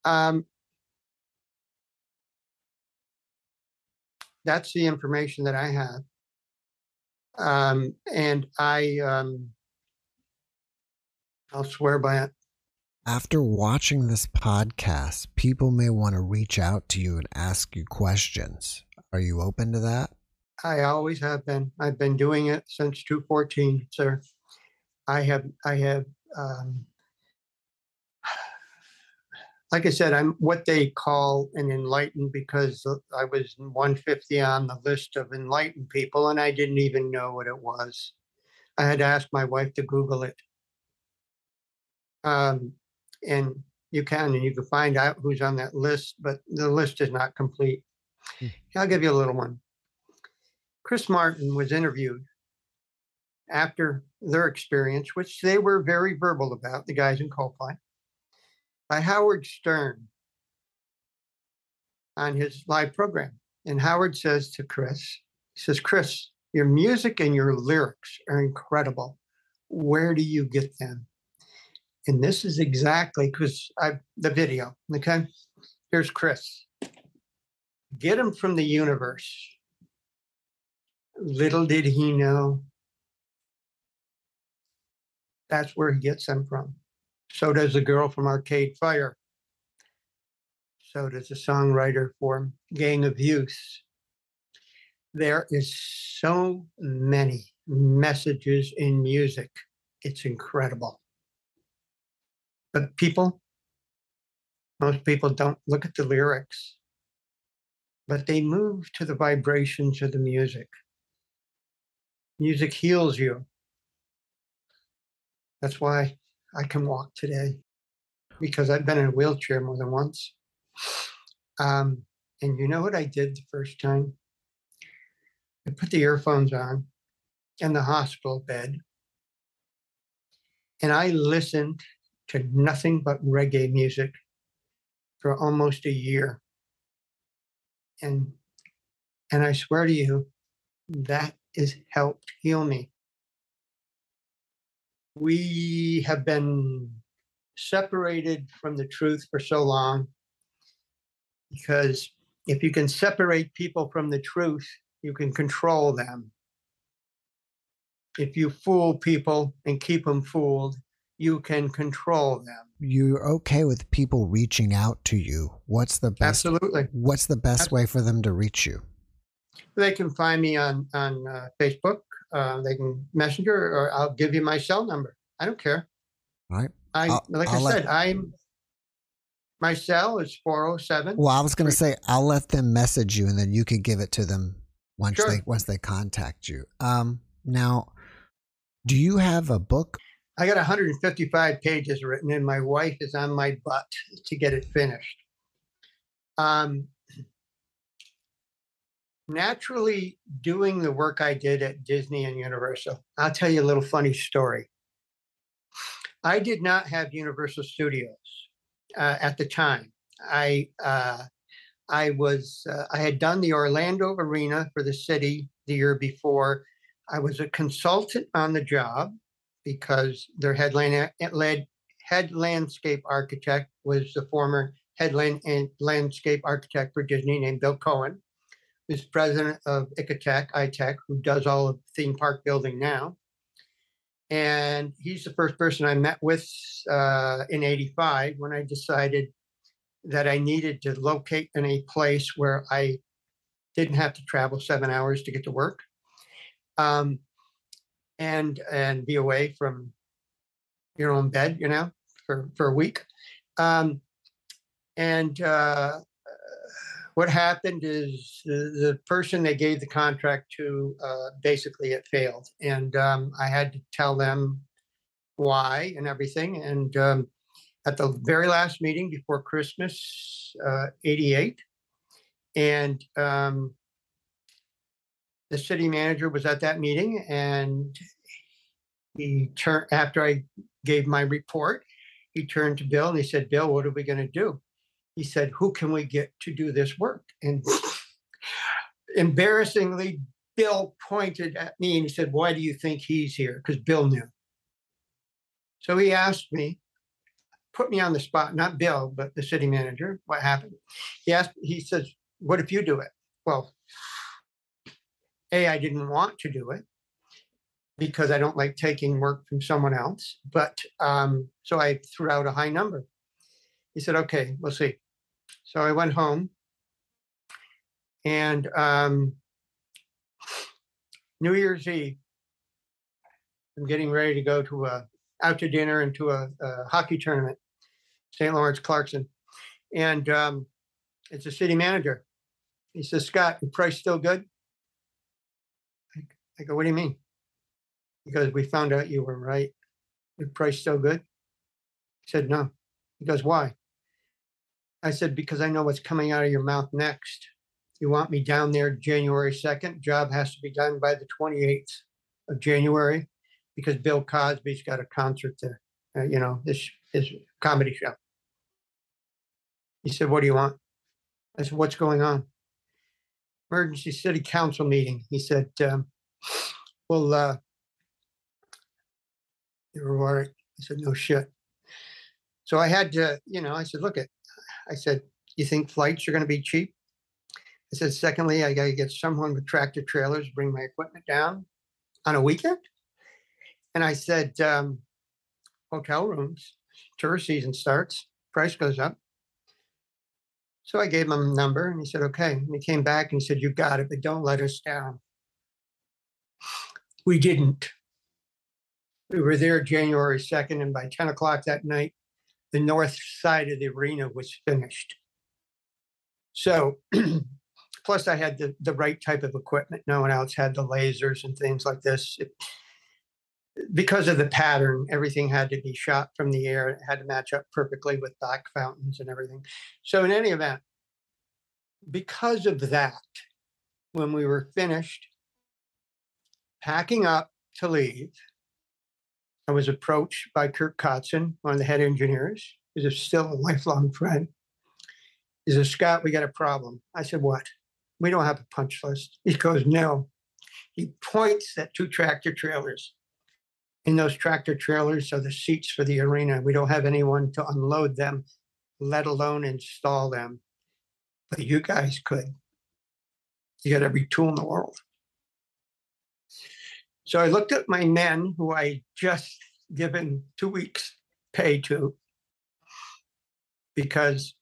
Um, that's the information that I have. Um, and I, um, I'll swear by it. After watching this podcast, people may want to reach out to you and ask you questions. Are you open to that? I always have been. I've been doing it since two fourteen, sir. I have, I have, um, like I said, I'm what they call an enlightened because I was one fifty on the list of enlightened people, and I didn't even know what it was. I had to ask my wife to Google it. Um, and you can, and you can find out who's on that list, but the list is not complete. Hmm. I'll give you a little one. Chris Martin was interviewed after their experience, which they were very verbal about, the guys in coal plant, by Howard Stern on his live program. And Howard says to Chris, he says, Chris, your music and your lyrics are incredible. Where do you get them? And this is exactly because I the video, okay? Here's Chris. Get him from the universe. Little did he know. That's where he gets them from. So does the girl from Arcade Fire. So does the songwriter for Gang of Youth. There is so many messages in music. It's incredible. But people, most people don't look at the lyrics, but they move to the vibrations of the music. Music heals you. That's why I can walk today, because I've been in a wheelchair more than once. Um, and you know what I did the first time? I put the earphones on in the hospital bed, and I listened to nothing but reggae music for almost a year. And, and I swear to you, that has helped heal me. We have been separated from the truth for so long, because if you can separate people from the truth, you can control them. If you fool people and keep them fooled, you can control them. You're okay with people reaching out to you. What's the best? Absolutely. What's the best Absolutely. way for them to reach you? They can find me on on uh, Facebook. Uh, they can Messenger, or I'll give you my cell number. I don't care. All right. I I'll, like I'll I said, let... I'm my cell is four oh seven. Well, I was going to say I'll let them message you, and then you could give it to them once sure. they once they contact you. Um, now, do you have a book? I got one hundred fifty-five pages written, and my wife is on my butt to get it finished. Um, naturally, doing the work I did at Disney and Universal, I'll tell you a little funny story. I did not have Universal Studios uh, at the time. I uh, I was uh, I had done the Orlando Arena for the city the year before. I was a consultant on the job, because their headland, head landscape architect was the former headland and landscape architect for Disney named Bill Cohen, who's president of ICATEC, I TEC, who does all of theme park building now. And he's the first person I met with uh, in eighty-five when I decided that I needed to locate in a place where I didn't have to travel seven hours to get to work, um, and and be away from your own bed, you know, for, for a week. Um, and uh, what happened is the, the person they gave the contract to, uh, basically it failed. And um, I had to tell them why and everything. And um, at the very last meeting before Christmas, uh, eighty-eight, and um, the city manager was at that meeting, and he turned, after I gave my report, he turned to Bill and he said, "Bill, what are we going to do?" He said, "Who can we get to do this work?" And embarrassingly, Bill pointed at me and he said, "Why do you think he's here?" Because Bill knew. So he asked me, put me on the spot, not Bill, but the city manager, what happened. He asked, he says, "What if you do it?" Well, A, I didn't want to do it because I don't like taking work from someone else. But um, so I threw out a high number. He said, "Okay, we'll see." So I went home, and um, New Year's Eve, I'm getting ready to go to a, out to dinner and to a, a hockey tournament, Saint Lawrence Clarkson. And um, it's a city manager. He says, "Scott, your price still good?" I go, "What do you mean?" He goes, "We found out you were right. Your price still good?" I said, "No." He goes, "Why?" I said, "Because I know what's coming out of your mouth next. You want me down there January second. Job has to be done by the twenty-eighth of January because Bill Cosby's got a concert there, uh, you know, this his comedy show." He said, "What do you want?" I said, "What's going on?" "Emergency city council meeting." He said, um, well, uh, you were worried. I said, "No shit." So I had to, you know, I said, "Look it," I said, "you think flights are going to be cheap?" I said, "Secondly, I got to get someone with tractor trailers, bring my equipment down on a weekend." And I said, um, hotel rooms, tourist season starts, price goes up. So I gave him a number and he said, "Okay." And he came back and he said, "You got it, but don't let us down." We didn't. We were there January second, and by ten o'clock that night, the north side of the arena was finished. So, plus I had the, the right type of equipment. No one else had the lasers and things like this. It, because of the pattern, everything had to be shot from the air. It had to match up perfectly with black fountains and everything. So in any event, because of that, when we were finished packing up to leave, I was approached by Kirk Kotzen, one of the head engineers, who's still a lifelong friend. He says, "Scott, we got a problem." I said, "What?" "We don't have a punch list." He goes, "No." He points at two tractor trailers. In those tractor trailers are the seats for the arena. We don't have anyone to unload them, let alone install them. But you guys could. You got every tool in the world. So I looked at my men who I just given two weeks pay to, because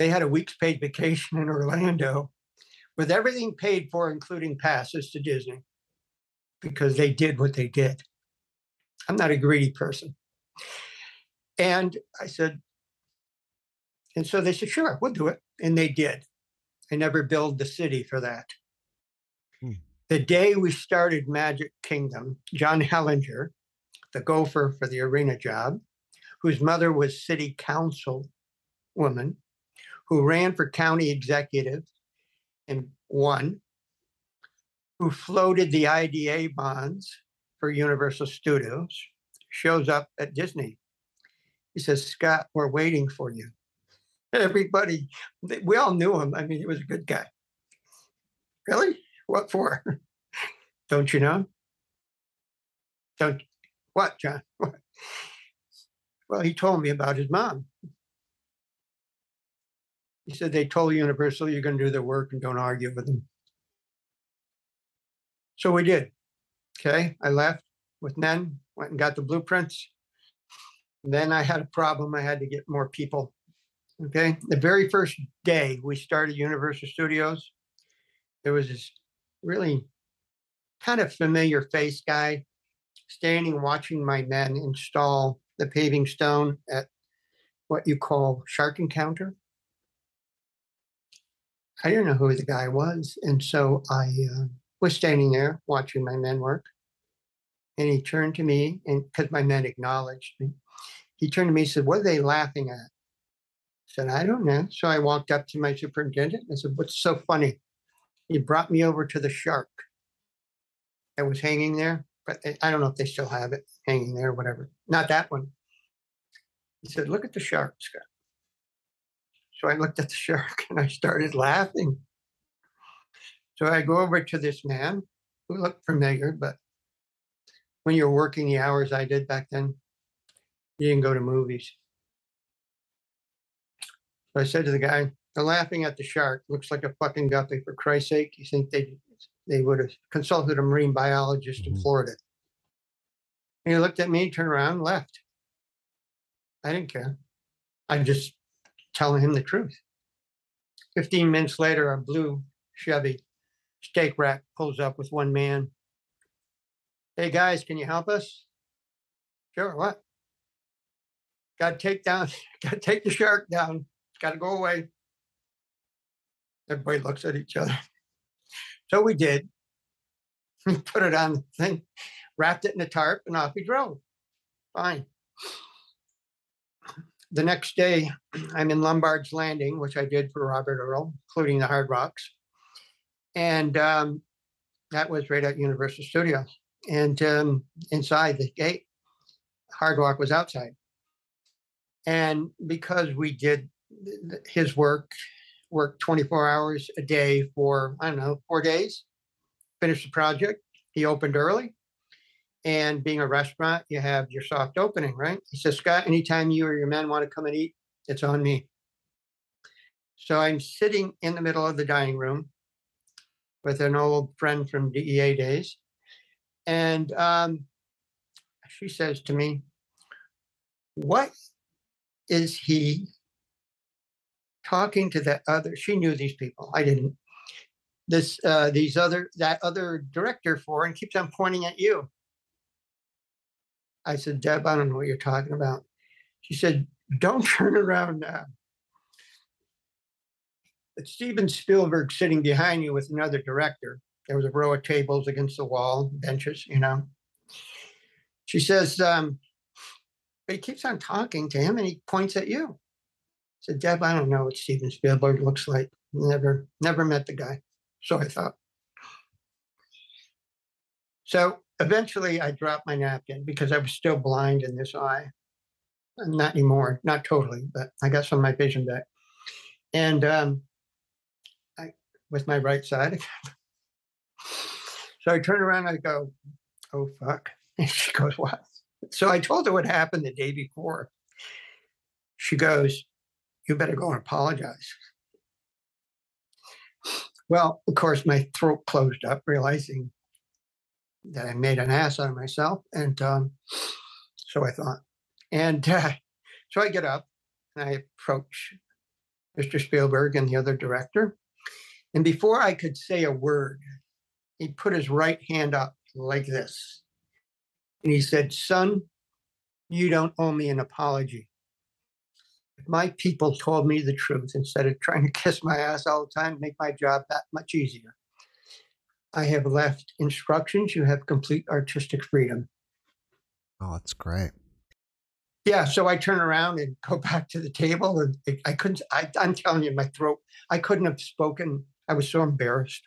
they had a week's paid vacation in Orlando with everything paid for, including passes to Disney, because they did what they did. I'm not a greedy person. And I said, and so they said, "Sure, we'll do it." And they did. I never billed the city for that. Hmm. The day we started Magic Kingdom, John Hellinger, the gopher for the arena job, whose mother was city council woman, who ran for county executive and won, who floated the I D A bonds for Universal Studios, shows up at Disney. He says, "Scott, we're waiting for you." Everybody, we all knew him. I mean, he was a good guy. "Really? What for?" "Don't you know?" "Don't what, John?" What? "Well, he told me about his mom. He said they told Universal you're going to do their work and don't argue with them." So we did. Okay, I left with men, went and got the blueprints. And then I had a problem. I had to get more people. Okay. The very first day we started Universal Studios, there was this really kind of familiar face guy standing, watching my men install the paving stone at what you call Shark Encounter. I didn't know who the guy was. And so I uh, was standing there watching my men work. And he turned to me, and because my men acknowledged me, he turned to me and said, "What are they laughing at?" I said, "I don't know." So I walked up to my superintendent and I said, "What's so funny?" He brought me over to the shark that was hanging there, but I don't know if they still have it hanging there, whatever. Not that one. He said, "Look at the shark, Scott." So I looked at the shark and I started laughing. So I go over to this man who looked familiar, but when you're working the hours I did back then, you didn't go to movies. So I said to the guy, "They're laughing at the shark. Looks like a fucking guppy. For Christ's sake, you think they they would have consulted a marine biologist in Florida?" And he looked at me, turned around, and left. I didn't care. I'm just telling him the truth. Fifteen minutes later, a blue Chevy steak rack pulls up with one man. "Hey guys, can you help us?" "Sure, what?" "Got to take down, got to take the shark down. Got to go away." Everybody looks at each other. So we did. We put it on the thing, wrapped it in a tarp, and off we drove. Fine. The next day, I'm in Lombard's Landing, which I did for Robert Earl, including the Hard Rocks. And um, that was right at Universal Studios. And um, inside the gate, Hard Rock was outside. And because we did his work, worked twenty-four hours a day for, I don't know, four days, finished the project. He opened early. And being a restaurant, you have your soft opening, right? He says, "Scott, anytime you or your men want to come and eat, it's on me." So I'm sitting in the middle of the dining room with an old friend from D E A days. And um, she says to me, "What is he talking to that other?" She knew these people. I didn't. This, uh, these other, that other director for, and keeps on pointing at you. I said, "Deb, I don't know what you're talking about." She said, "Don't turn around now. It's Steven Spielberg sitting behind you with another director." There was a row of tables against the wall, benches, you know. She says, um, "He keeps on talking to him and he points at you." I said, "Deb, I don't know what Steven Spielberg looks like. Never, never met the guy." So I thought. So eventually I dropped my napkin because I was still blind in this eye. Not anymore, not totally, but I got some of my vision back. And um, I, with my right side, so I turned around and I go, "Oh, fuck." And she goes, "What?" So I told her what happened the day before. She goes, "You better go and apologize." Well, of course, my throat closed up, realizing that I made an ass out of myself. And um, so I thought. And uh, so I get up and I approach Mister Spielberg and the other director. And before I could say a word, he put his right hand up like this. And he said, "Son, you don't owe me an apology. If my people told me the truth instead of trying to kiss my ass all the time, make my job that much easier. I have left instructions. You have complete artistic freedom." Oh, that's great. Yeah. So I turn around and go back to the table. And I couldn't, I, I'm telling you, my throat, I couldn't have spoken. I was so embarrassed.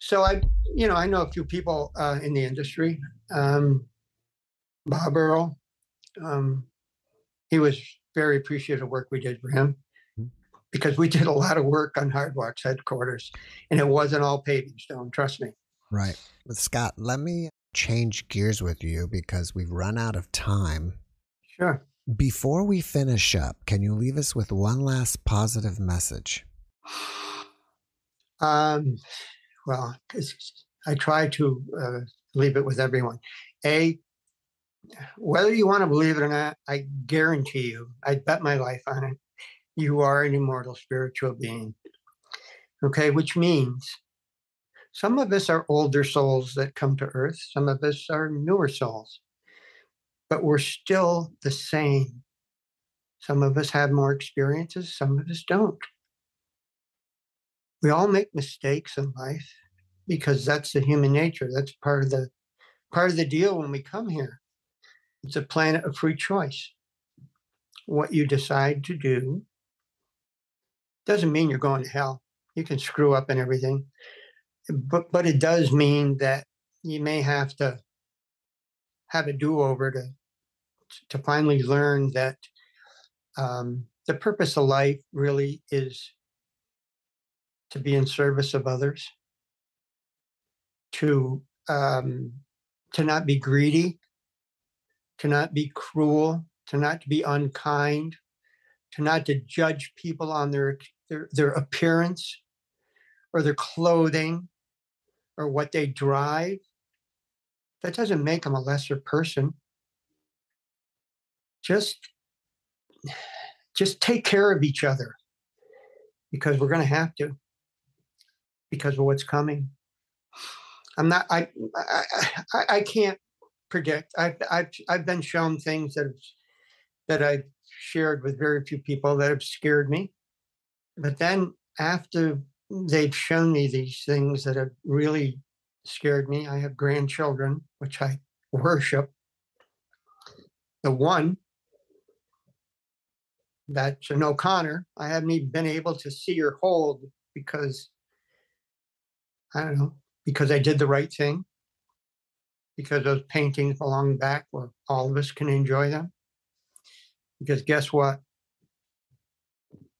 So I, you know, I know a few people uh, in the industry. Um, Bob Earl, um, he was very appreciative of work we did for him, because we did a lot of work on Hard Rock's headquarters, and it wasn't all paving stone. Trust me. Right, Scott. Let me change gears with you because we've run out of time. Sure. Before we finish up, can you leave us with one last positive message? Um. Well, I try to uh, leave it with everyone. A, whether you want to believe it or not, I guarantee you, I bet my life on it, you are an immortal spiritual being. Okay, which means some of us are older souls that come to earth. Some of us are newer souls, but we're still the same. Some of us have more experiences. Some of us don't. We all make mistakes in life because that's the human nature. That's part of the part of the deal when we come here. It's a planet of free choice. What you decide to do doesn't mean you're going to hell. You can screw up and everything. But but it does mean that you may have to have a do-over to, to finally learn that um, the purpose of life really is to be in service of others, to um, to not be greedy, to not be cruel, to not be unkind, to not to judge people on their their, their appearance or their clothing or what they drive. That doesn't make them a lesser person. Just, just take care of each other, because we're going to have to, because of what's coming. I'm not. I. I. I, I can't predict. I've. I've. I've been shown things that that I've shared with very few people that have scared me, but then after they've shown me these things that have really scared me. I have grandchildren, which I worship. The one, that's an O'Connor, I haven't even been able to see or hold because, I don't know, because I did the right thing, because those paintings belong back where all of us can enjoy them. Because guess what?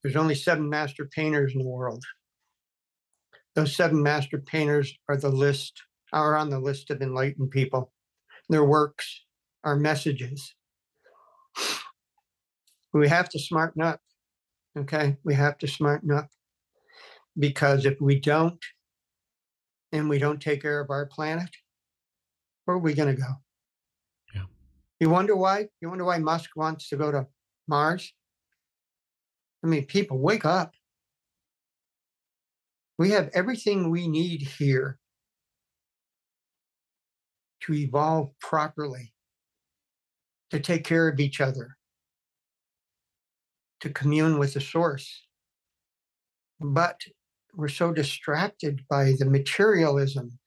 There's only seven master painters in the world. Those seven master painters are the list, are on the list of enlightened people. Their works are messages. We have to smarten up, okay? We have to smarten up, because if we don't, and we don't take care of our planet, where are we going to go? Yeah. You wonder why? You wonder why Musk wants to go to Mars? I mean, people, wake up. We have everything we need here to evolve properly, to take care of each other, to commune with the source. But we're so distracted by the materialism,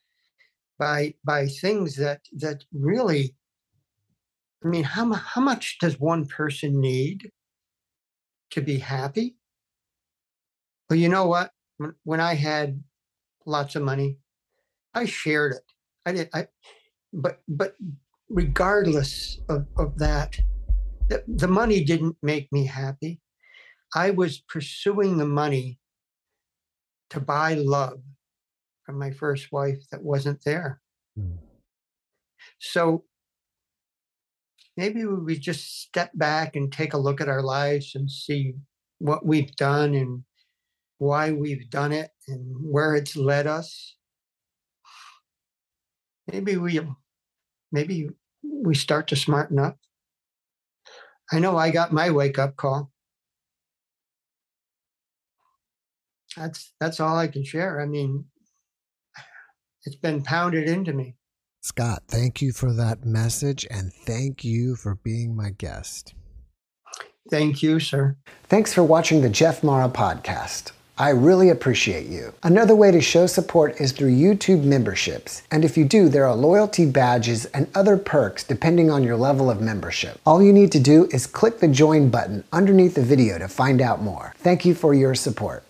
by by things that that really, I mean, how, how much does one person need to be happy? Well, you know what? When I had lots of money, I shared it. I did. I, but but regardless of, of that, the, the money didn't make me happy. I was pursuing the money to buy love from my first wife that wasn't there. Mm. So maybe we just step back and take a look at our lives and see what we've done and why we've done it and where it's led us. Maybe we, maybe we start to smarten up. I know I got my wake-up call. That's that's all I can share. I mean, it's been pounded into me. Scott, thank you for that message, and thank you for being my guest. Thank you, sir. Thanks for watching the Jeff Mara podcast. I really appreciate you. Another way to show support is through YouTube memberships. And if you do, there are loyalty badges and other perks depending on your level of membership. All you need to do is click the join button underneath the video to find out more. Thank you for your support.